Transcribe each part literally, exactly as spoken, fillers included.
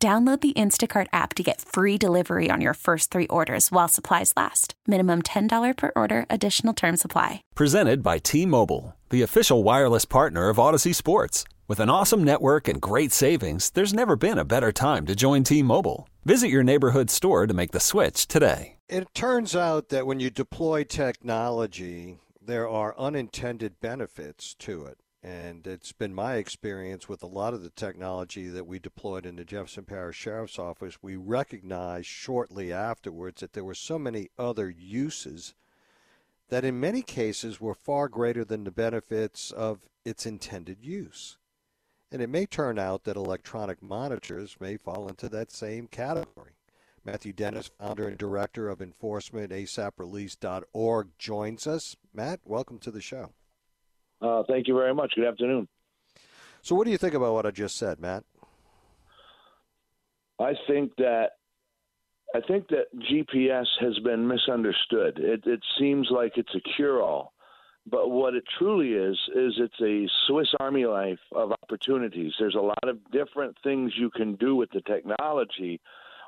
Download the Instacart app to get free delivery on your first three orders while supplies last. Minimum ten dollars per order. Additional terms apply. Presented by T-Mobile, the official wireless partner of Odyssey Sports. With an awesome network and great savings, there's never been a better time to join T-Mobile. Visit your neighborhood store to make the switch today. It turns out that when you deploy technology, there are unintended benefits to it. And it's been my experience with a lot of the technology that we deployed in the Jefferson Parish Sheriff's Office. We recognized shortly afterwards that there were so many other uses that in many cases were far greater than the benefits of its intended use. And it may turn out that electronic monitors may fall into that same category. Matthew Dennis, founder and director of enforcement, A S A P Release dot org, joins us. Matt, welcome to the show. Uh, thank you very much. Good afternoon. So what do you think about what I just said, Matt? I think that I think that G P S has been misunderstood. It, it seems like it's a cure-all, but what it truly is is it's a Swiss Army knife of opportunities. There's a lot of different things you can do with the technology.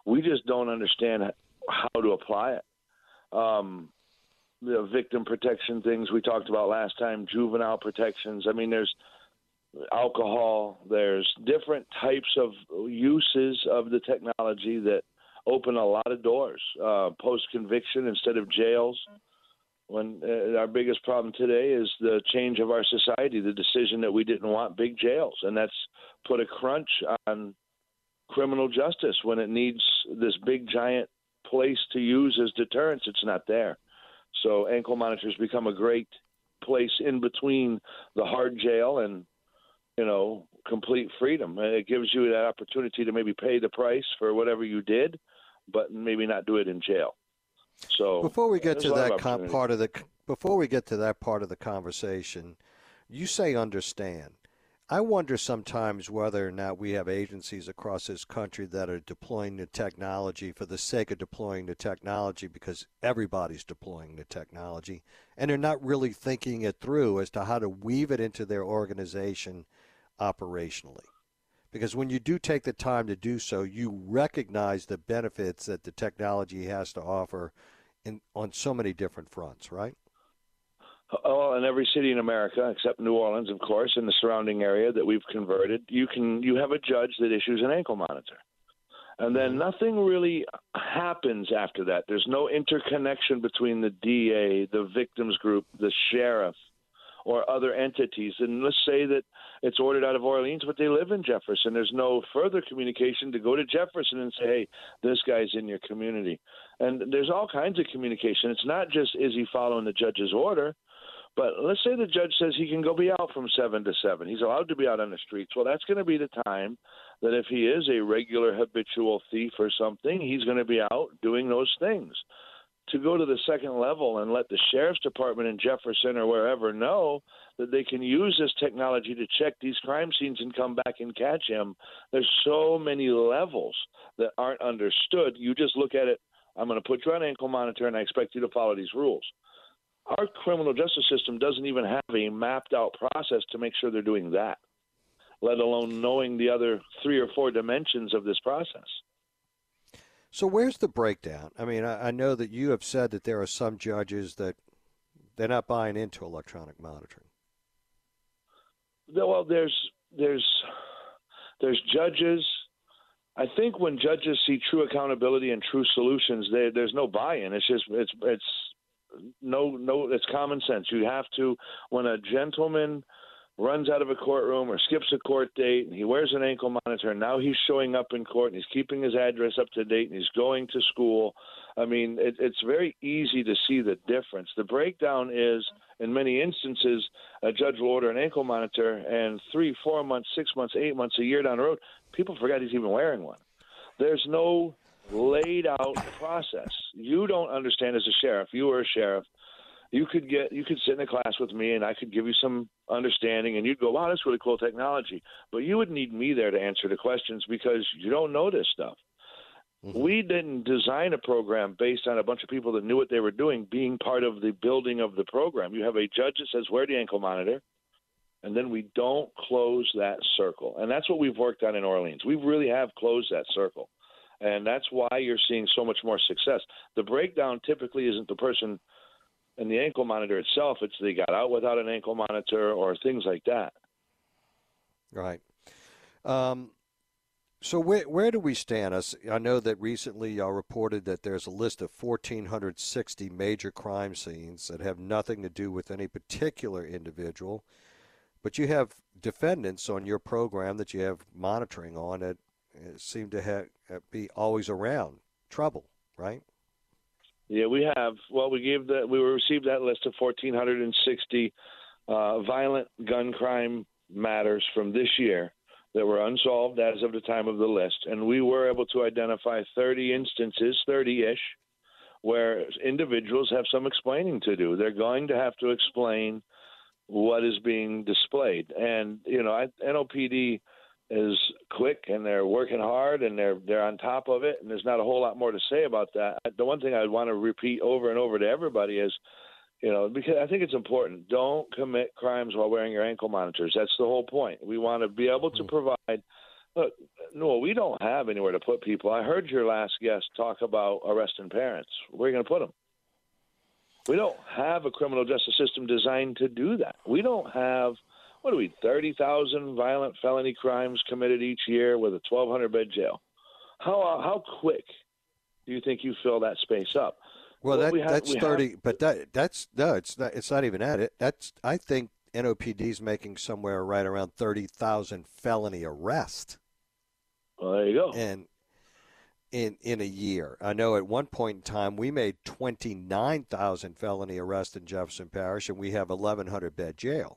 We just don't understand how to apply it. Um, The victim protection things we talked about last time, juvenile protections. I mean, there's alcohol. There's different types of uses of the technology that open a lot of doors. Uh, post-conviction instead of jails. When uh, our biggest problem today is the change of our society, the decision that we didn't want big jails. And that's put a crunch on criminal justice when it needs this big, giant place to use as deterrence. It's not there. So ankle monitors become a great place in between the hard jail and, you know, complete freedom. And it gives you that opportunity to maybe pay the price for whatever you did, but maybe not do it in jail. So before we get to that com- part of the before we get to that part of the conversation, you say understand. I wonder sometimes whether or not we have agencies across this country that are deploying the technology for the sake of deploying the technology because everybody's deploying the technology, and they're not really thinking it through as to how to weave it into their organization operationally. Because when you do take the time to do so, you recognize the benefits that the technology has to offer in on so many different fronts, right? Oh, in every city in America, except New Orleans, of course, and the surrounding area that we've converted, you can you have a judge that issues an ankle monitor. And then nothing really happens after that. There's no interconnection between the D A, the victims group, the sheriff, or other entities. And let's say that it's ordered out of Orleans, but they live in Jefferson. There's no further communication to go to Jefferson and say, hey, this guy's in your community. And there's all kinds of communication. It's not just is he following the judge's order. But let's say the judge says he can go be out from seven to seven. He's allowed to be out on the streets. Well, that's going to be the time that if he is a regular habitual thief or something, he's going to be out doing those things. To go to the second level and let the sheriff's department in Jefferson or wherever know that they can use this technology to check these crime scenes and come back and catch him, there's so many levels that aren't understood. You just look at it, I'm going to put you on ankle monitor and I expect you to follow these rules. Our criminal justice system doesn't even have a mapped out process to make sure they're doing that, let alone knowing the other three or four dimensions of this process. So where's the breakdown? I mean, I know that you have said that there are some judges that they're not buying into electronic monitoring. Well, there's there's there's judges. I think when judges see true accountability and true solutions, they, there's no buy-in. It's just it's it's. No, no, it's common sense. You have to, when a gentleman runs out of a courtroom or skips a court date and he wears an ankle monitor and now he's showing up in court and he's keeping his address up to date and he's going to school. I mean, it, it's very easy to see the difference. The breakdown is, in many instances, a judge will order an ankle monitor and three, four months, six months, eight months, a year down the road, people forgot he's even wearing one. There's no laid out process. You don't understand as a sheriff. You were a sheriff. You could get, you could sit in a class with me, and I could give you some understanding, and you'd go, wow, that's really cool technology. But you would need me there to answer the questions because you don't know this stuff. Mm-hmm. We didn't design a program based on a bunch of people that knew what they were doing being part of the building of the program. You have a judge that says, wear the ankle monitor, and then we don't close that circle. And that's what we've worked on in Orleans. We really have closed that circle. And that's why you're seeing so much more success. The breakdown typically isn't the person and the ankle monitor itself. It's they got out without an ankle monitor or things like that. Right. Um, so where where do we stand? I know that recently y'all reported that there's a list of one thousand four hundred sixty major crime scenes that have nothing to do with any particular individual, but you have defendants on your program that you have monitoring on that seem to have, be always around trouble, right? Yeah, we have. Well, we gave the we received that list of one thousand four hundred sixty uh, violent gun crime matters from this year that were unsolved as of the time of the list, and we were able to identify thirty instances, thirty-ish, where individuals have some explaining to do. They're going to have to explain what is being displayed, and you know, I, N O P D is quick, and they're working hard, and they're they're on top of it, and there's not a whole lot more to say about that. The one thing I want to repeat over and over to everybody is, you know, because I think it's important, don't commit crimes while wearing your ankle monitors. That's the whole point. We want to be able to provide – look, no, we don't have anywhere to put people. I heard your last guest talk about arresting parents. Where are you going to put them? We don't have a criminal justice system designed to do that. We don't have – what are we, thirty thousand violent felony crimes committed each year with a twelve hundred bed jail? How uh, how quick do you think you fill that space up? Well, that, we have, that's we thirty, have... but that that's no, it's not. It's not even at it. That's I think N O P D's making somewhere right around thirty thousand felony arrests. Well, there you go. And in in a year, I know at one point in time we made twenty-nine thousand felony arrests in Jefferson Parish, and we have eleven hundred bed jail.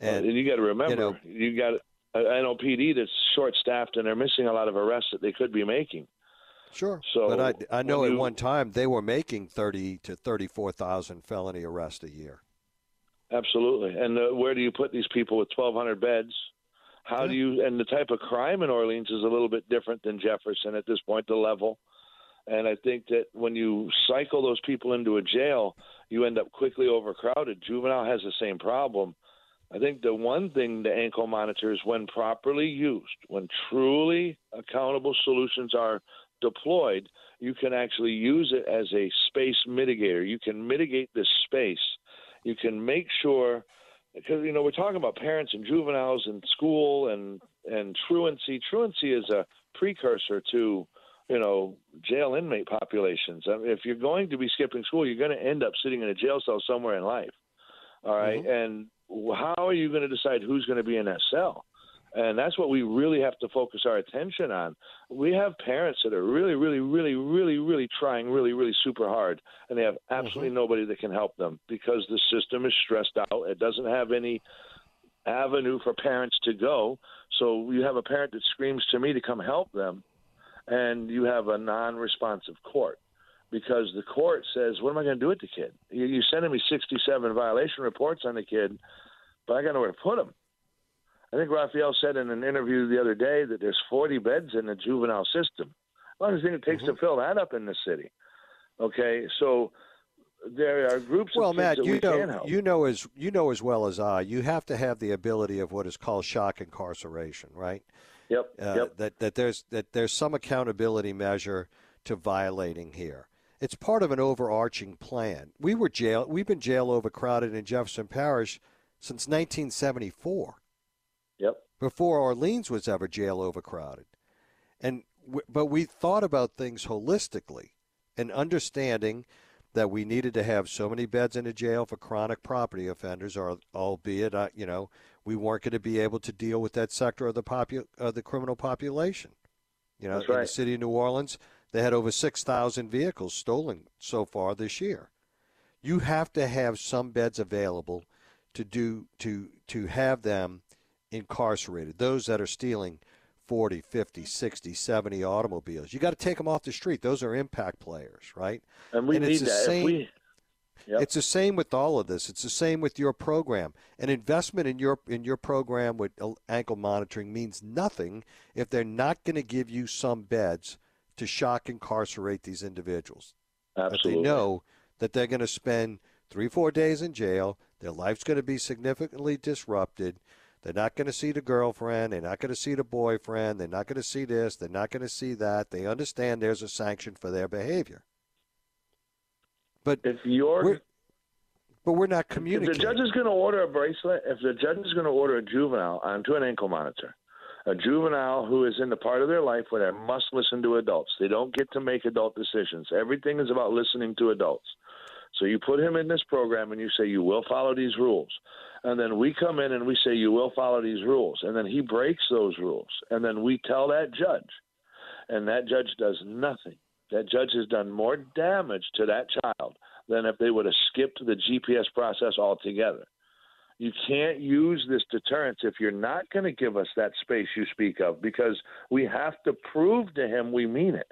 And, and you got to remember, you, know, you got an N O P D that's short-staffed, and they're missing a lot of arrests that they could be making. Sure, so but I, I know at you, one time they were making thirty to thirty-four thousand felony arrests a year. Absolutely, and uh, where do you put these people with twelve hundred beds? How yeah. do you? And the type of crime in Orleans is a little bit different than Jefferson at this point, the level. And I think that when you cycle those people into a jail, you end up quickly overcrowded. Juvenile has the same problem. I think the one thing the ankle monitors, when properly used, when truly accountable solutions are deployed, you can actually use it as a space mitigator. You can mitigate this space. You can make sure, because, you know, we're talking about parents and juveniles and school and, and truancy. Truancy is a precursor to, you know, jail inmate populations. I mean, if you're going to be skipping school, you're going to end up sitting in a jail cell somewhere in life. All right. Mm-hmm. And how are you going to decide who's going to be in that cell? And that's what we really have to focus our attention on. We have parents that are really, really, really, really, really trying really, really super hard, and they have absolutely mm-hmm. nobody that can help them because the system is stressed out. It doesn't have any avenue for parents to go. So you have a parent that screams to me to come help them, and you have a non-responsive court. Because the court says, what am I going to do with the kid? You're sending me sixty-seven violation reports on the kid, but I got nowhere to put him. I think Raphael said in an interview the other day that there's forty beds in the juvenile system. Well, I just think it takes mm-hmm. to fill that up in the city. Okay, so there are groups well, of Matt, kids that you we know, can help. You know, as, you know as well as I, you have to have the ability of what is called shock incarceration, right? Yep, uh, yep. That, that, there's, that there's some accountability measure to violating here. It's part of an overarching plan. We were jail. We've been jail overcrowded in Jefferson Parish since nineteen seventy-four. Yep. Before Orleans was ever jail overcrowded, and w- but we thought about things holistically, and understanding that we needed to have so many beds in a jail for chronic property offenders, or albeit uh, you know we weren't going to be able to deal with that sector of the popu- of the criminal population. You know, That's right. In the city of New Orleans. They had over six thousand vehicles stolen so far this year. You have to have some beds available to do to to have them incarcerated, those that are stealing forty, fifty, sixty, seventy automobiles. You got to take them off the street. Those are impact players, right? And we and need it's the that. Same, we, yep. It's the same with all of this. It's the same with your program. An investment in your in your program with ankle monitoring means nothing if they're not going to give you some beds to shock incarcerate these individuals. Absolutely. But they know that they're going to spend three, four days in jail. Their life's going to be significantly disrupted. They're not going to see the girlfriend. They're not going to see the boyfriend. They're not going to see this. They're not going to see that. They understand there's a sanction for their behavior. But if you're, we're, but we're not communicating. If the judge is going to order a bracelet, if the judge is going to order a juvenile onto an ankle monitor, a juvenile who is in the part of their life where they must listen to adults. They don't get to make adult decisions. Everything is about listening to adults. So you put him in this program and you say, you will follow these rules. And then we come in and we say, you will follow these rules. And then he breaks those rules. And then we tell that judge. And that judge does nothing. That judge has done more damage to that child than if they would have skipped the G P S process altogether. You can't use this deterrence if you're not going to give us that space you speak of, because we have to prove to him we mean it.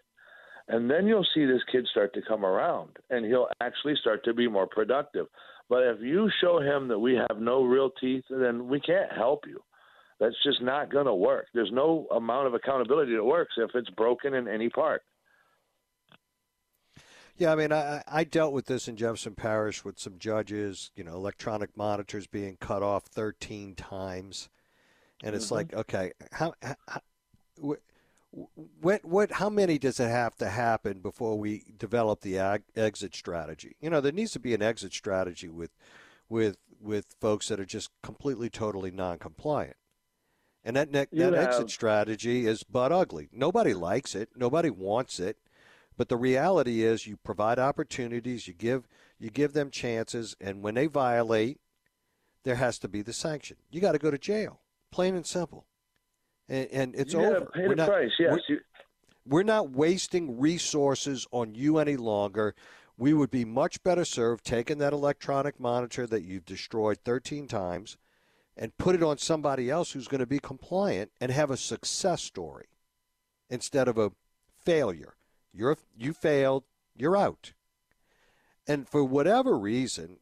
And then you'll see this kid start to come around, and he'll actually start to be more productive. But if you show him that we have no real teeth, then we can't help you. That's just not going to work. There's no amount of accountability that works if it's broken in any part. Yeah, I mean, I, I dealt with this in Jefferson Parish with some judges, you know, electronic monitors being cut off thirteen times. And it's mm-hmm. like, okay, how, how, how what, what, how many does it have to happen before we develop the ag- exit strategy? You know, there needs to be an exit strategy with, with, with folks that are just completely, totally non-compliant. And that, ne- that have... exit strategy is butt ugly. Nobody likes it. Nobody wants it. But the reality is you provide opportunities, you give you give them chances, and when they violate, there has to be the sanction. You got to go to jail, plain and simple. And, and it's you over. You got to pay we're the not, price, yes. We're, we're not wasting resources on you any longer. We would be much better served taking that electronic monitor that you've destroyed thirteen times and put it on somebody else who's going to be compliant and have a success story instead of a failure. You're, you failed, you're out. And for whatever reason,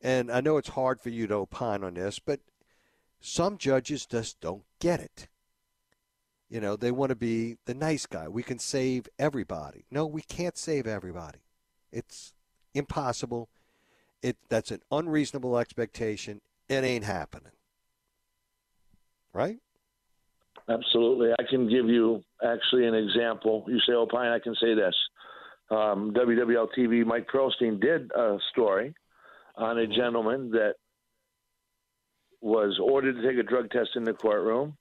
and I know it's hard for you to opine on this, but some judges just don't get it. You know, they want to be the nice guy. We can save everybody. No, we can't save everybody. It's impossible. It that's an unreasonable expectation. It ain't happening. Right? Absolutely. I can give you actually an example. You say, oh, Pine, I can say this. Um, W W L T V, Mike Perlstein did a story on a gentleman that was ordered to take a drug test in the courtroom,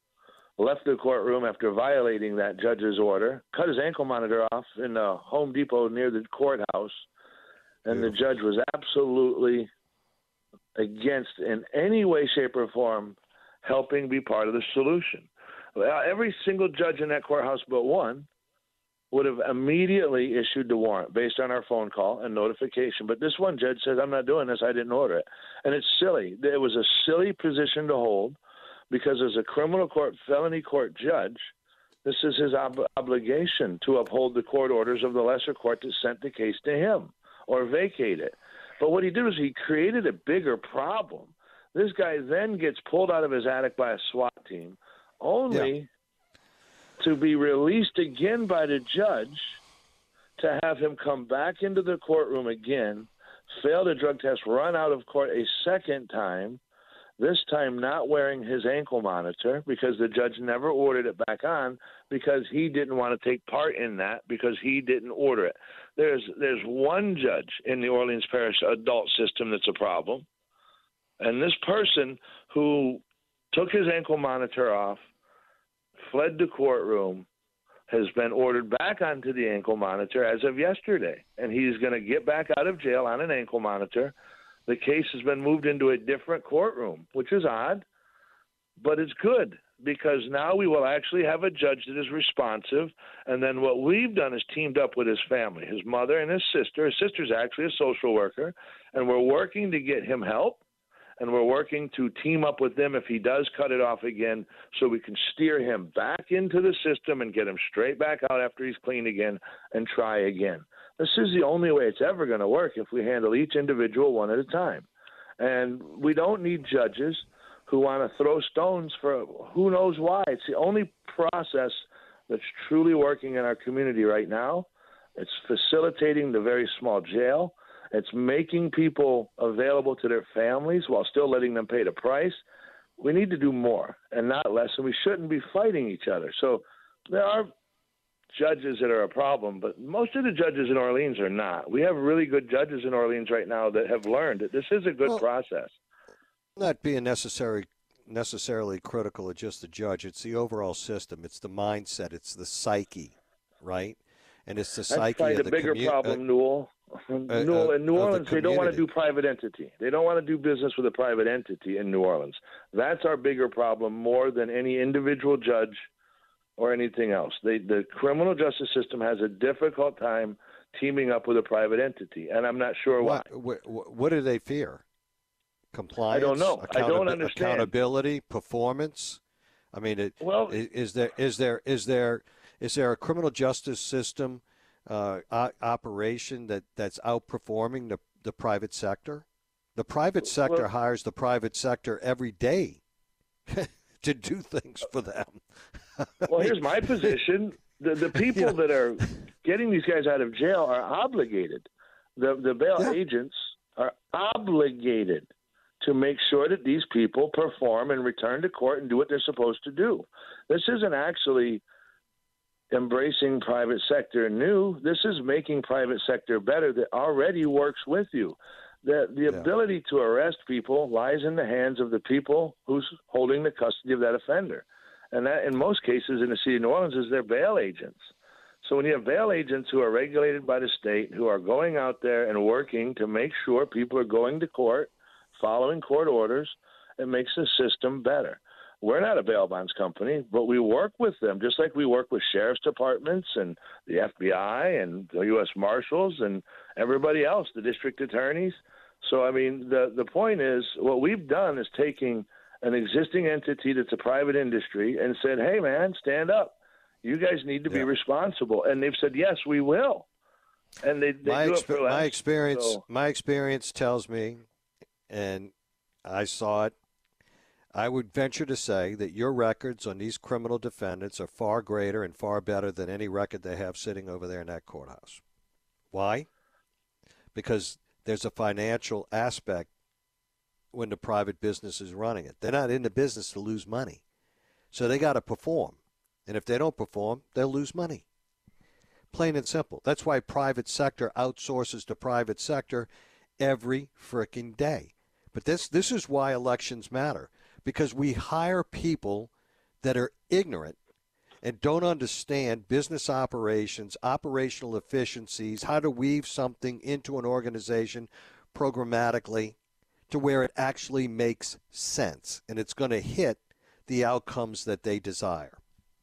left the courtroom after violating that judge's order, cut his ankle monitor off in the Home Depot near the courthouse, and yeah. the judge was absolutely against in any way, shape, or form helping be part of the solution. Well, every single judge in that courthouse but one would have immediately issued the warrant based on our phone call and notification. But this one judge says, I'm not doing this. I didn't order it. And it's silly. It was a silly position to hold because as a criminal court, felony court judge, this is his ob- obligation to uphold the court orders of the lesser court that sent the case to him or vacate it. But what he did was he created a bigger problem. This guy then gets pulled out of his attic by a SWAT team, only yeah. to be released again by the judge to have him come back into the courtroom again, fail the drug test, run out of court a second time, this time not wearing his ankle monitor because the judge never ordered it back on because he didn't want to take part in that because he didn't order it. There's, there's one judge in the Orleans Parish adult system that's a problem, and this person who took his ankle monitor off, fled the courtroom, has been ordered back onto the ankle monitor as of yesterday, and he's going to get back out of jail on an ankle monitor. The case has been moved into a different courtroom, which is odd, but it's good because now we will actually have a judge that is responsive, and then what we've done is teamed up with his family, his mother and his sister. His sister's actually a social worker, and we're working to get him help. and we're working to team up with them if he does cut it off again so we can steer him back into the system and get him straight back out after he's clean again and try again. This is the only way it's ever going to work if we handle each individual one at a time. And we don't need judges who want to throw stones for who knows why. It's the only process that's truly working in our community right now. It's facilitating the very small jail. It's making people available to their families while still letting them pay the price. We need to do more and not less, and we shouldn't be fighting each other. So there are judges that are a problem, but most of the judges in Orleans are not. We have really good judges in Orleans right now that have learned that this is a good well, process. Not being necessary, necessarily critical of just the judge. It's the overall system. It's the mindset. It's the psyche, right? And it's the psyche of the community. That's probably the bigger commu- problem, uh, Newell. Uh, Newell, in New Orleans, the they don't want to do private entity. They don't want to do business with a private entity in New Orleans. That's our bigger problem more than any individual judge or anything else. They, the criminal justice system has a difficult time teaming up with a private entity, and I'm not sure why. What, what, what do they fear? Compliance? I don't know. Accountab- I don't understand. Accountability, performance? I mean, it, well, is there is there is there is there a criminal justice system Uh, o- operation that, that's outperforming the, the private sector? The private sector well, hires the private sector every day to do things for them. Well, here's my position. The, the people yeah. that are getting these guys out of jail are obligated. The, the bail yeah. agents are obligated to make sure that these people perform and return to court and do what they're supposed to do. This isn't actually embracing private sector new. This is making private sector better that already works with you. The, the yeah. ability to arrest people lies in the hands of the people who's holding the custody of that offender. And that, in most cases in the city of New Orleans, is their bail agents. So when you have bail agents who are regulated by the state, who are going out there and working to make sure people are going to court, following court orders, it makes the system better. We're not a bail bonds company, but we work with them, just like we work with sheriff's departments and the F B I and the U S Marshals and everybody else, the district attorneys. So, I mean, the, the point is what we've done is taking an existing entity that's a private industry and said, hey, man, stand up. You guys need to yeah. be responsible. And they've said, yes, we will. And they, they my do exp- it for less. My experience, so. my experience tells me, and I saw it, I would venture to say that your records on these criminal defendants are far greater and far better than any record they have sitting over there in that courthouse. Why? Because there's a financial aspect when the private business is running it. They're not in the business to lose money. So they got to perform. And if they don't perform, they'll lose money. Plain and simple. That's why private sector outsources to private sector every freaking day. But this this is why elections matter. Because we hire people that are ignorant and don't understand business operations, operational efficiencies, how to weave something into an organization programmatically to where it actually makes sense and it's going to hit the outcomes that they desire.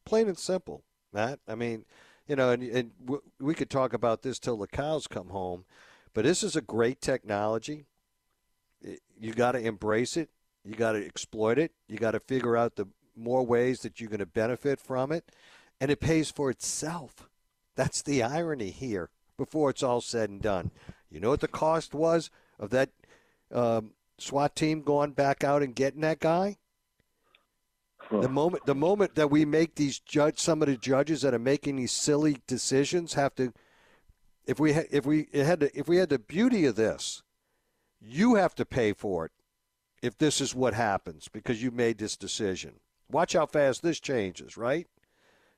Plain and simple, Matt. I mean, you know, and, and w- we could talk about this till the cows come home, but this is a great technology. You got to embrace it. You got to exploit it. You got to figure out the more ways that you're going to benefit from it. And it pays for itself. That's the irony here before it's all said and done. You know what the cost was of that um, SWAT team going back out and getting that guy? Huh. The moment the moment that we make these judge, some of the judges that are making these silly decisions have to, if we ha- if we had to, if we had the beauty of this, you have to pay for it. If this is what happens, because you made this decision. Watch how fast this changes, right?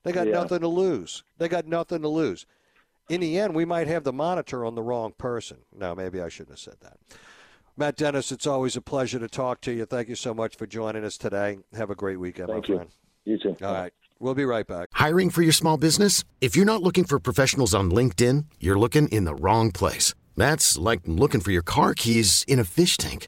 They got yeah. nothing to lose. They got nothing to lose. In the end, we might have the monitor on the wrong person. No, maybe I shouldn't have said that. Matt Dennis, it's always a pleasure to talk to you. Thank you so much for joining us today. Have a great weekend, Thank my you. friend. You too. All right. We'll be right back. Hiring for your small business? If you're not looking for professionals on LinkedIn, you're looking in the wrong place. That's like looking for your car keys in a fish tank.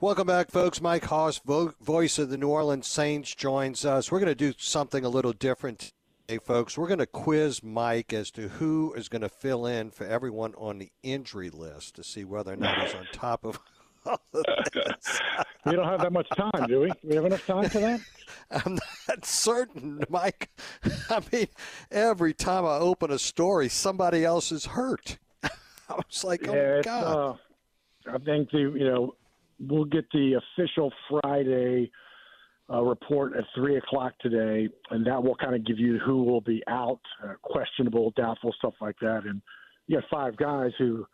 Welcome back, folks. Mike Hoss, voice of the New Orleans Saints, joins us. We're going to do something a little different today, folks. We're going to quiz Mike as to who is going to fill in for everyone on the injury list to see whether or not he's on top of all of this. We don't have that much time, do we? Do we have enough time for that? I'm not certain, Mike. I mean, every time I open a story, somebody else is hurt. I was like, yeah, oh, my God. Uh, I think, the, you know, we'll get the official Friday uh, report at three o'clock today, and that will kind of give you who will be out, uh, questionable, doubtful, stuff like that. And you got five guys who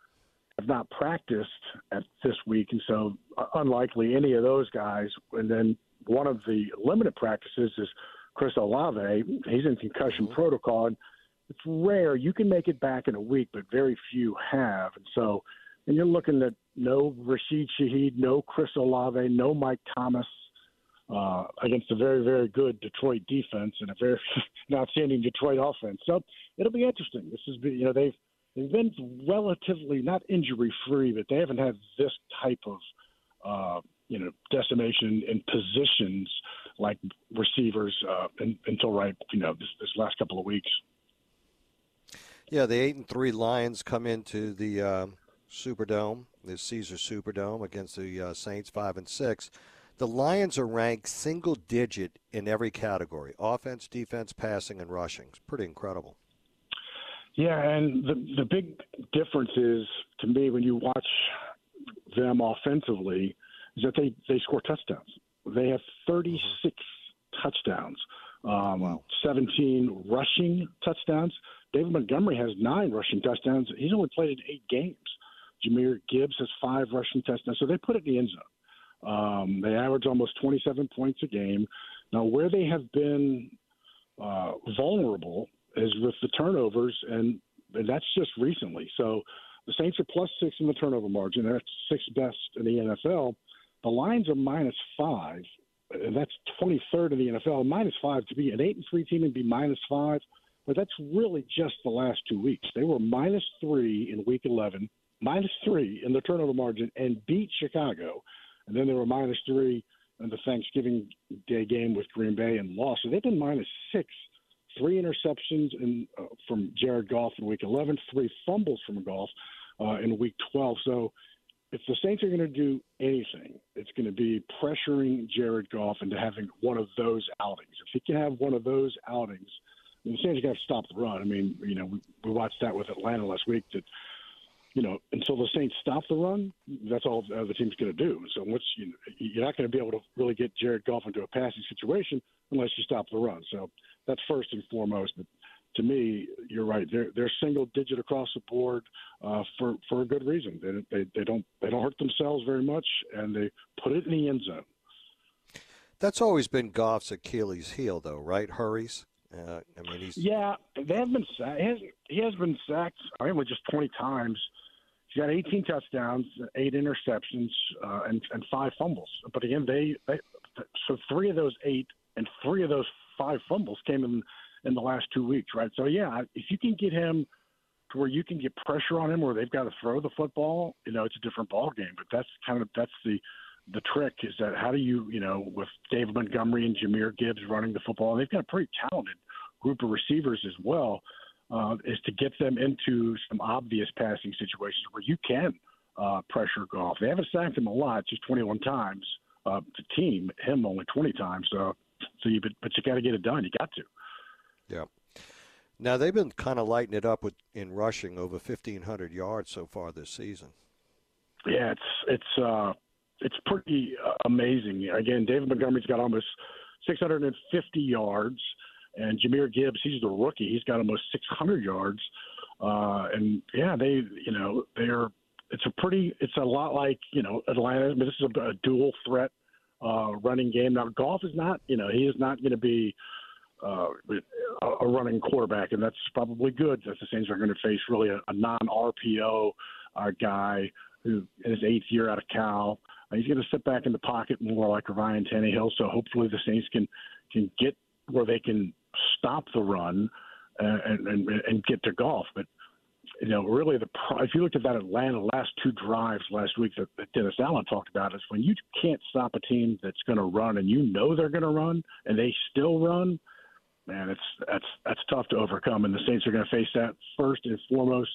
have not practiced at this week, and so uh, unlikely any of those guys. And then one of the limited practices is Chris Olave. He's in concussion protocol, and it's rare. You can make it back in a week, but very few have. And so and you're looking at no Rashid Shaheed, no Chris Olave, no Mike Thomas uh, against a very, very good Detroit defense and a very outstanding Detroit offense. So it'll be interesting. This is, you know, they've they've been relatively not injury free, but they haven't had this type of uh, you know decimation in positions like receivers uh, in, until right you know this, this last couple of weeks. Yeah, the eight and three Lions come into the Uh... Superdome, the Caesars Superdome against the uh, Saints, five and six. The Lions are ranked single digit in every category: offense, defense, passing, and rushing. It's pretty incredible. Yeah, and the the big difference is to me when you watch them offensively is that they they score touchdowns. They have thirty-six mm-hmm. touchdowns, um, wow. seventeen rushing touchdowns. David Montgomery has nine rushing touchdowns. He's only played in eight games. Jahmyr Gibbs has five rushing touchdowns. So they put it in the end zone. Um, they average almost twenty-seven points a game. Now, where they have been uh, vulnerable is with the turnovers, and, and that's just recently. So the Saints are plus six in the turnover margin. That's sixth best in the N F L. The Lions are minus five, and that's twenty-third in the N F L. Minus five to be an eight and three team and be minus five, but that's really just the last two weeks. They were minus three in week eleven. Minus three in the turnover margin and beat Chicago. And then they were minus three in the Thanksgiving Day game with Green Bay and lost. So they've been minus six, three interceptions in, uh, from Jared Goff in week eleven, three fumbles from Goff uh, in week twelve. So if the Saints are going to do anything, it's going to be pressuring Jared Goff into having one of those outings. If he can have one of those outings, then the Saints are going to have to stop the run. I mean, you know, we, we watched that with Atlanta last week that – you know, until the Saints stop the run, that's all the other team's going to do. So once you know, you're not going to be able to really get Jared Goff into a passing situation unless you stop the run. So that's first and foremost. But to me, you're right. They're they're single digit across the board uh, for for a good reason. They, they they don't they don't hurt themselves very much, and they put it in the end zone. That's always been Goff's Achilles heel, though, right? Hurries. Uh, I mean, he's yeah. They have been sacked. He has, he has been sacked. I mean, just twenty times. He's got eighteen touchdowns, eight interceptions, uh, and, and five fumbles. But again, they, they so three of those eight and three of those five fumbles came in in the last two weeks, right? So yeah, if you can get him to where you can get pressure on him, where they've got to throw the football, you know, it's a different ball game. But that's kind of that's the the trick is that how do you, you know, with David Montgomery and Jahmyr Gibbs running the football, they've got a pretty talented group of receivers as well, uh, is to get them into some obvious passing situations where you can uh, pressure Goff. They haven't sacked him a lot, just twenty-one times. Uh, the team, him only twenty times. So, so you but, but you got to get it done. You got to. Yeah. Now they've been kind of lighting it up with in rushing, over fifteen hundred yards so far this season. Yeah, it's it's uh, it's pretty uh, amazing. Again, David Montgomery's got almost six hundred fifty yards, and Jahmyr Gibbs, he's the rookie, he's got almost six hundred yards. Uh, and yeah, they you know they're it's a pretty it's a lot like you know Atlanta. I mean, this is a, a dual threat uh, running game. Now, Goff is not you know he is not going to be. Uh, a running quarterback, and that's probably good. That's the Saints are going to face really a, a non-R P O uh, guy who is eighth year out of Cal. Uh, he's going to sit back in the pocket more like Ryan Tannehill, so hopefully the Saints can, can get where they can stop the run uh, and, and and get to Goff. But, you know, really, the if you looked at that Atlanta last two drives last week that, that Dennis Allen talked about, is when you can't stop a team that's going to run and you know they're going to run and they still run, man, it's that's that's tough to overcome, and the Saints are going to face that first and foremost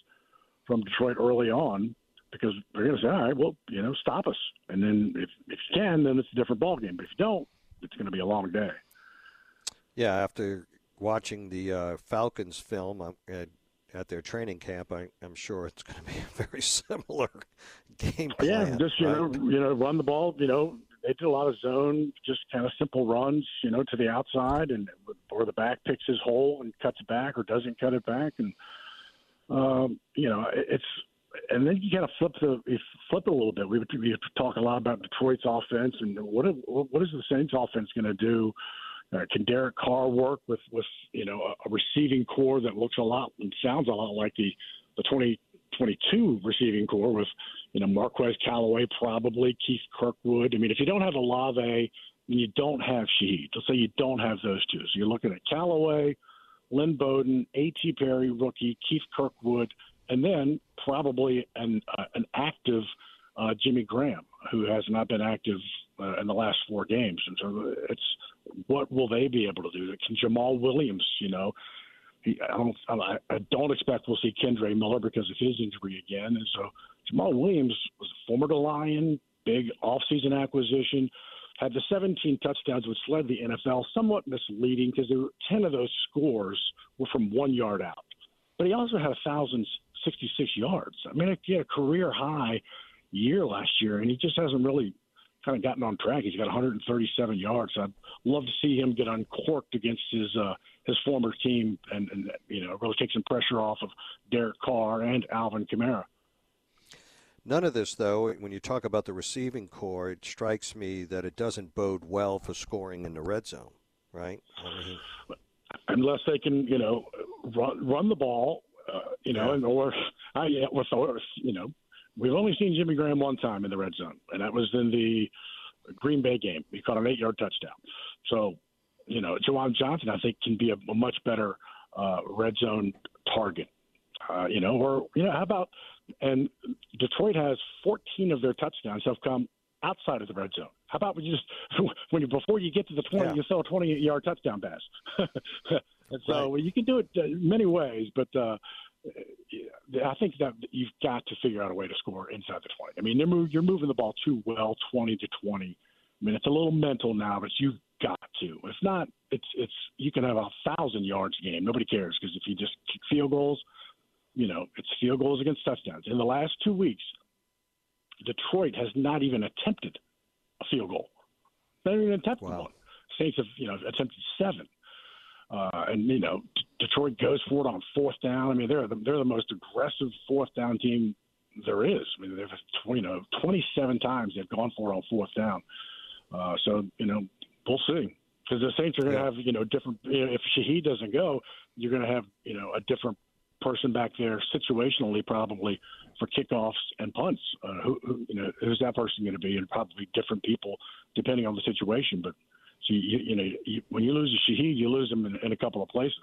from Detroit early on, because they're going to say, all right, well, you know, stop us, and then if, if you can, then it's a different ballgame. But if you don't, it's going to be a long day. Yeah, after watching the uh, Falcons film um, at, at their training camp, I, I'm sure it's going to be a very similar game plan. Yeah, just you right? know, you know, run the ball, you know. They did a lot of zone, just kind of simple runs, you know, to the outside, and or the back picks his hole and cuts back or doesn't cut it back, and um, you know, it's and then you kind of flip the flip it a little bit. We we talk a lot about Detroit's offense and what what is the Saints offense going to do? Uh, can Derek Carr work with with you know a, a receiving core that looks a lot and sounds a lot like the the twenty twenty-two receiving core with, you know, Marquez Callaway, probably Keith Kirkwood. I mean, if you don't have Olave and you don't have Shaheed, let's say you don't have those two. So you're looking at Callaway, Lynn Bowden, A T. Perry, rookie, Keith Kirkwood, and then probably an uh, an active uh, Jimmy Graham, who has not been active uh, in the last four games. And so it's what will they be able to do? Can Jamaal Williams, you know, I don't, I don't expect we'll see Kendre Miller because of his injury again. And so Jamaal Williams was a former Lion, big offseason acquisition, had the seventeen touchdowns, which led the N F L, somewhat misleading because there were ten of those scores were from one yard out. But he also had one thousand sixty-six yards. I mean, he had a career-high year last year, and he just hasn't really kind of gotten on track. He's got one hundred thirty-seven yards. I'd love to see him get uncorked against his uh, his former team and, and, you know, really take some pressure off of Derek Carr and Alvin Kamara. None of this, though, when you talk about the receiving core, it strikes me that it doesn't bode well for scoring in the red zone, right? Mm-hmm. Unless they can, you know, run, run the ball, uh, you know, yeah. and or, I, with, or, you know, we've only seen Jimmy Graham one time in the red zone, and that was in the Green Bay game. He caught an eight-yard touchdown. So, you know, Jawan Johnson, I think, can be a, a much better uh, red zone target. Uh, you know, or, you know, how about – and Detroit has fourteen of their touchdowns have come outside of the red zone. How about we just – when you, before you get to the twenty, yeah. you throw a twenty-yard touchdown pass. And so right. you can do it many ways, but uh, – I think that you've got to figure out a way to score inside the twenty. I mean, move, you're moving the ball too well, twenty to twenty. I mean, it's a little mental now, but you've got to. If not, it's it's you can have a thousand yards game. Nobody cares because if you just kick field goals, you know, it's field goals against touchdowns. In the last two weeks, Detroit has not even attempted a field goal. Not even attempted wow. one. Saints have you know attempted seven. Uh, and, you know, Detroit goes for it on fourth down. I mean, they're the, they're the most aggressive fourth down team there is. I mean, they've, you know, twenty-seven times they've gone for it on fourth down. Uh, so, you know, we'll see. Because the Saints are going to yeah. have, you know, different you know, – if Shaheed doesn't go, you're going to have, you know, a different person back there situationally probably for kickoffs and punts. Uh, who, who you know, who's that person going to be? And probably different people depending on the situation. But, So you, you know, you, when you lose a Shaheed, you lose him in, in a couple of places.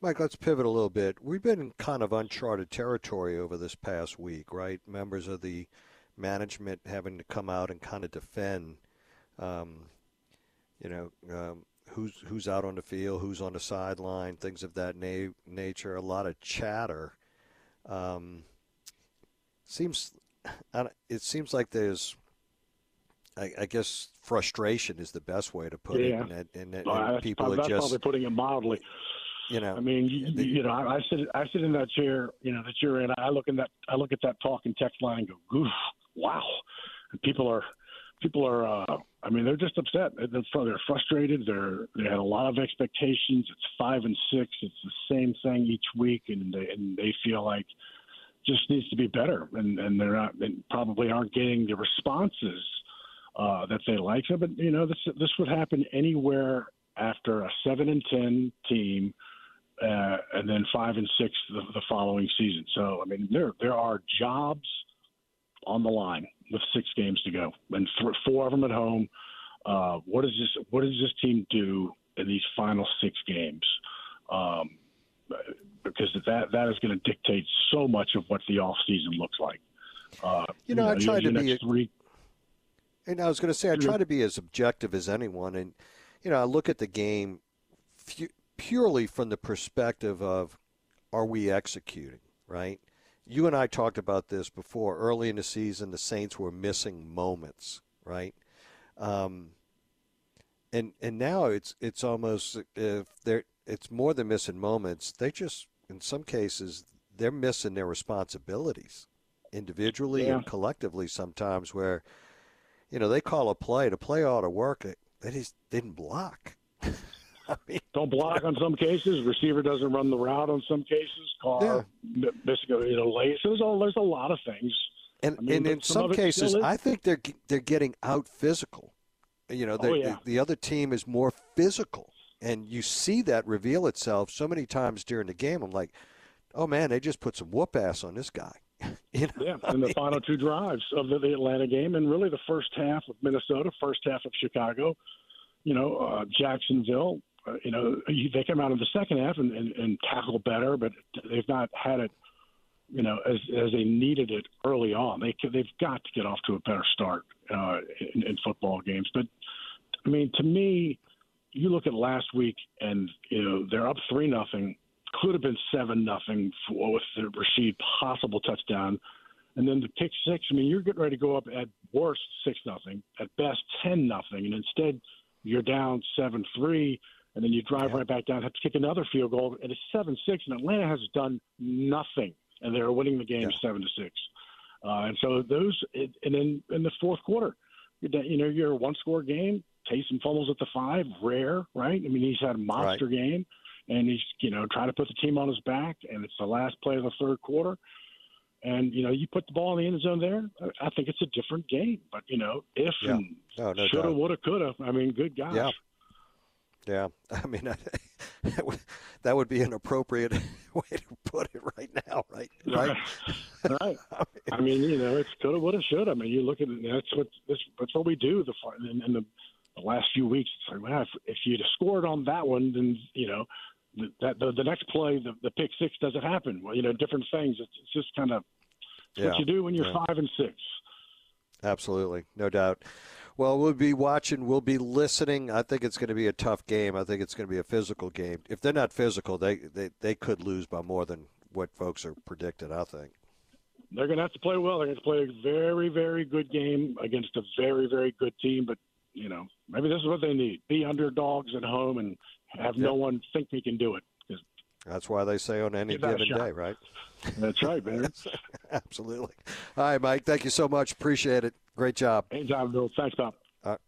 Mike, let's pivot a little bit. We've been in kind of uncharted territory over this past week, right? Members of the management having to come out and kind of defend, um, you know, um, who's who's out on the field, who's on the sideline, things of that na- nature. A lot of chatter. Um, seems, it seems like there's, I, I guess, frustration is the best way to put yeah. it, and, that, and, that, and I, people I, are that's just probably putting it mildly. You know, I mean, you, the, you know, I, I sit, I sit in that chair, you know, that you're in. I look in that, I look at that talk and text line and go, "Goof, wow!" And people are, people are. Uh, I mean, they're just upset. They're frustrated. They're they had a lot of expectations. It's five and six. It's the same thing each week, and they, and they feel like just needs to be better, and, and they're not, they probably aren't getting the responses uh, that they like. But you know, this this would happen anywhere after a seven and ten team. Uh, and then five and six the, the following season. So, I mean, there there are jobs on the line with six games to go, and th- four of them at home. Uh, what is this? What does this team do in these final six games? Um, because that that is going to dictate so much of what the off season looks like. Uh, you know, you know I tried to be, a, three, and I was going to say I try to be as objective as anyone, and you know, I look at the game. Few, purely from the perspective of, are we executing, right? You and I talked about this before. Early in the season, the Saints were missing moments, right? Um, and and now it's it's almost if they're it's more than missing moments. They just, in some cases, they're missing their responsibilities individually yeah. and collectively sometimes where, you know, they call a play. The play ought to work. They just didn't block. I mean, don't block on some cases. Receiver doesn't run the route on some cases. Car, yeah. basically, you know, late. So there's a, there's a lot of things. And, I mean, and in some, some cases, I think they're they're getting out physical. You know, oh, yeah. the, the other team is more physical, and you see that reveal itself so many times during the game. I'm like, oh man, they just put some whoop ass on this guy. You know? Yeah, in the final two drives of the, the Atlanta game, and really the first half of Minnesota, first half of Chicago. You know, uh, Jacksonville. You know, they come out in the second half and, and, and tackle better, but they've not had it, you know, as, as they needed it early on. They, they've got to get off to a better start uh, in, in football games. But, I mean, to me, you look at last week and, you know, they're up three nothing, could have been seven nothing with the Rashid possible touchdown. And then the pick six, I mean, you're getting ready to go up at worst six nothing, at best ten nothing, and instead you're down seven three. And then you drive yeah. right back down, have to kick another field goal, and it's seven six, and Atlanta has done nothing, and they're winning the game yeah. seven to six. Uh, and so those – and then in the fourth quarter, you know, you're a one-score game, Taysom fumbles at the five, rare, right? I mean, he's had a monster right. game, and he's, you know, trying to put the team on his back, and it's the last play of the third quarter. And, you know, you put the ball in the end zone there, I think it's a different game. But, you know, if yeah. and no, no shoulda, doubt. woulda, coulda, I mean, good gosh. Yeah. Yeah, I mean, I, that would be an appropriate way to put it right now, right? Right. right. I mean, you know, it's coulda, woulda, shoulda. I mean, you look at it, that's what this, that's what we do. The in, in the, the last few weeks, it's like, wow, if, if you'd have scored on that one, then you know, the, that the, the next play, the, the pick six doesn't happen. Well, you know, different things. It's, it's just kind of yeah. what you do when you're yeah. five and six. Absolutely, no doubt. Well, we'll be watching. We'll be listening. I think it's going to be a tough game. I think it's going to be a physical game. If they're not physical, they, they, they could lose by more than what folks are predicted, I think. They're going to have to play well. They're going to play a very, very good game against a very, very good team. But, you know, maybe this is what they need. Be underdogs at home and have yep. no one think they can do it. That's why they say on any given day, right? That's right, man. Absolutely. All right, Mike, thank you so much. Appreciate it. Great job. Anytime, Bill. Thanks, Tom. All right.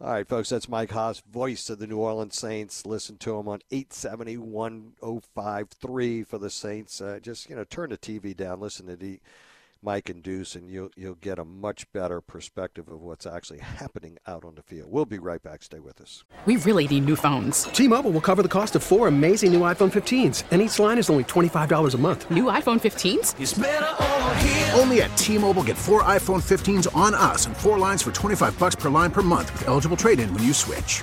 All right, folks, that's Mike Hoss, voice of the New Orleans Saints. Listen to him on eight seventy, ten fifty-three for the Saints. Uh, just, you know, turn the T V down, listen to the Mike and Deuce, and you'll, you'll get a much better perspective of what's actually happening out on the field. We'll be right back. Stay with us. We really need new phones. T-Mobile will cover the cost of four amazing new iPhone fifteens, and each line is only twenty-five dollars a month. New iPhone fifteens? It's better over here. Only at T-Mobile, get four iPhone fifteens on us and four lines for twenty-five dollars per line per month with eligible trade-in when you switch.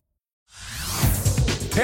Hey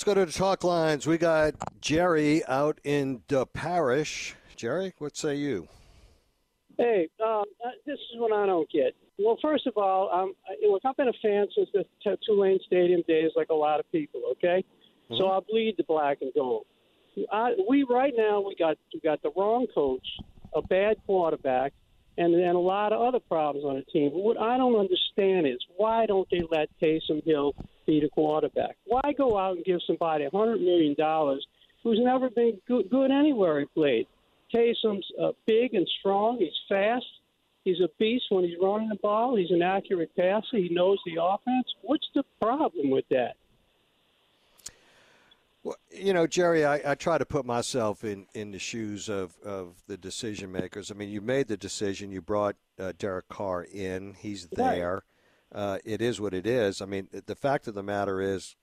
Let's go to the talk lines. We got Jerry out in the parish. Jerry, what say you? Hey, um, this is what I don't get. Well, first of all, um, look, I've been a fan since the Tulane Stadium days, like a lot of people, okay? Mm-hmm. So I bleed the black and gold. I, we right now, we got we got the wrong coach, a bad quarterback, and, and a lot of other problems on the team. But what I don't understand is why don't they let Taysom Hill be the quarterback? Why go out and give somebody one hundred million dollars who's never been good, good anywhere he played? Taysom's uh, big and strong. He's fast. He's a beast when he's running the ball. He's an accurate passer. He knows the offense. What's the problem with that? Well, you know, Jerry, I, I try to put myself in, in the shoes of, of the decision makers. I mean, you made the decision. You brought uh, Derek Carr in. He's there. Right. Uh, it is what it is. I mean, the fact of the matter is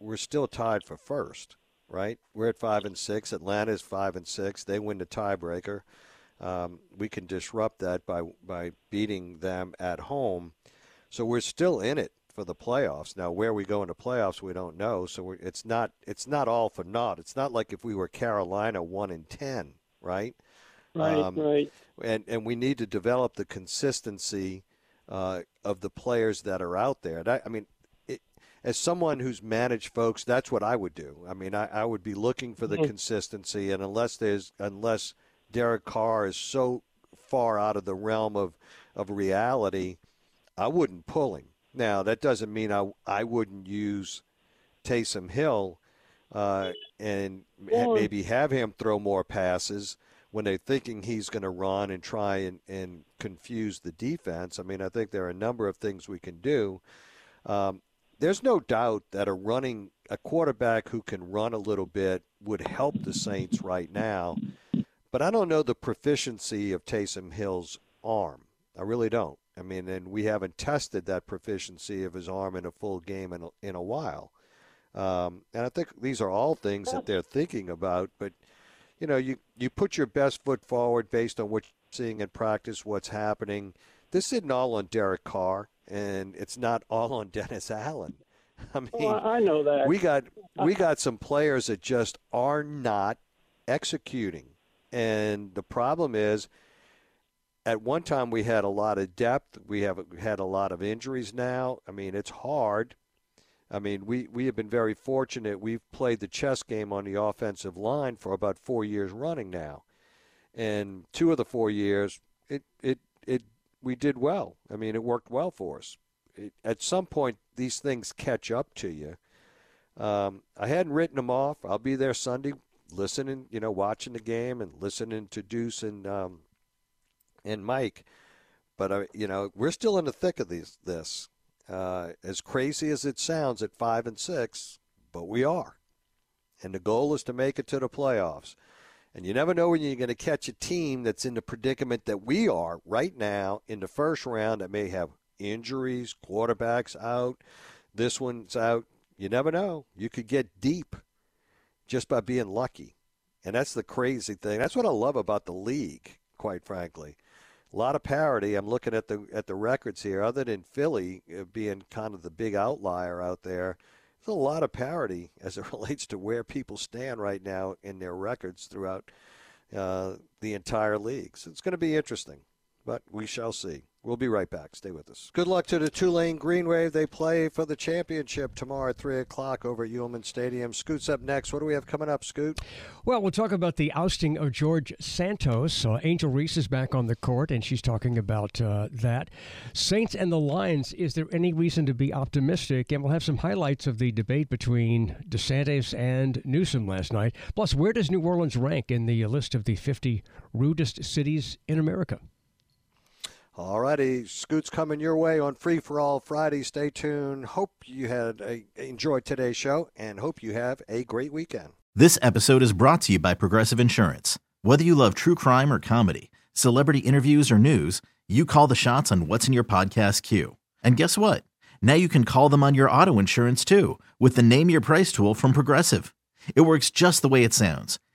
we're still tied for first, right? We're at five and six. Atlanta is five and six. They win the tiebreaker. Um, we can disrupt that by by beating them at home. So we're still in it for the playoffs. Now, where we go in the playoffs, we don't know. So we're, it's not it's not all for naught. It's not like if we were Carolina one and ten, right? Right, um, right. And and we need to develop the consistency Uh, of the players that are out there. And I, I mean, it, as someone who's managed folks, that's what I would do. I mean, I, I would be looking for the mm-hmm. consistency, and unless there's unless Derek Carr is so far out of the realm of, of reality, I wouldn't pull him. Now, that doesn't mean I, I wouldn't use Taysom Hill uh, and yeah. maybe have him throw more passes when they're thinking he's going to run and try and, and confuse the defense. I mean, I think there are a number of things we can do. Um, there's no doubt that a running a quarterback who can run a little bit would help the Saints right now. But I don't know the proficiency of Taysom Hill's arm. I really don't. I mean, and we haven't tested that proficiency of his arm in a full game in a, in a while. Um, and I think these are all things that they're thinking about, but you know, you, you put your best foot forward based on what you're seeing in practice, what's happening. This isn't all on Derek Carr, and it's not all on Dennis Allen. I mean, oh, I know that. We got we got some players that just are not executing. And the problem is, at one time we had a lot of depth. We have had a lot of injuries now. I mean, it's hard. I mean, we, we have been very fortunate. We've played the chess game on the offensive line for about four years running now. And two of the four years, it it, it we did well. I mean, it worked well for us. It, at some point, these things catch up to you. Um, I hadn't written them off. I'll be there Sunday listening, you know, watching the game and listening to Deuce and um, and Mike. But, uh, you know, we're still in the thick of these, this. Uh, as crazy as it sounds at five and six, but we are. And the goal is to make it to the playoffs. And you never know when you're going to catch a team that's in the predicament that we are right now in the first round that may have injuries, quarterbacks out, this one's out. You never know. You could get deep just by being lucky. And that's the crazy thing. That's what I love about the league, quite frankly. A lot of parity. I'm looking at the at the records here. Other than Philly being kind of the big outlier out there, There's a lot of parity as it relates to where people stand right now in their records throughout uh, the entire league. So it's going to be interesting, but we shall see. We'll be right back. Stay with us. Good luck to the Tulane Green Wave. They play for the championship tomorrow at three o'clock over at Ullman Stadium. Scoot's up next. What do we have coming up, Scoot? Well, we'll talk about the ousting of George Santos. Uh, Angel Reese is back on the court, and she's talking about uh, that. Saints and the Lions, is there any reason to be optimistic? And we'll have some highlights of the debate between DeSantis and Newsom last night. Plus, where does New Orleans rank in the list of the fifty rudest cities in America? All righty, Scoot's coming your way on Free For All Friday. Stay tuned. Hope you had a, enjoyed today's show, and hope you have a great weekend. This episode is brought to you by Progressive Insurance. Whether you love true crime or comedy, celebrity interviews or news, you call the shots on what's in your podcast queue. And guess what? Now you can call them on your auto insurance, too, with the Name Your Price tool from Progressive. It works just the way it sounds.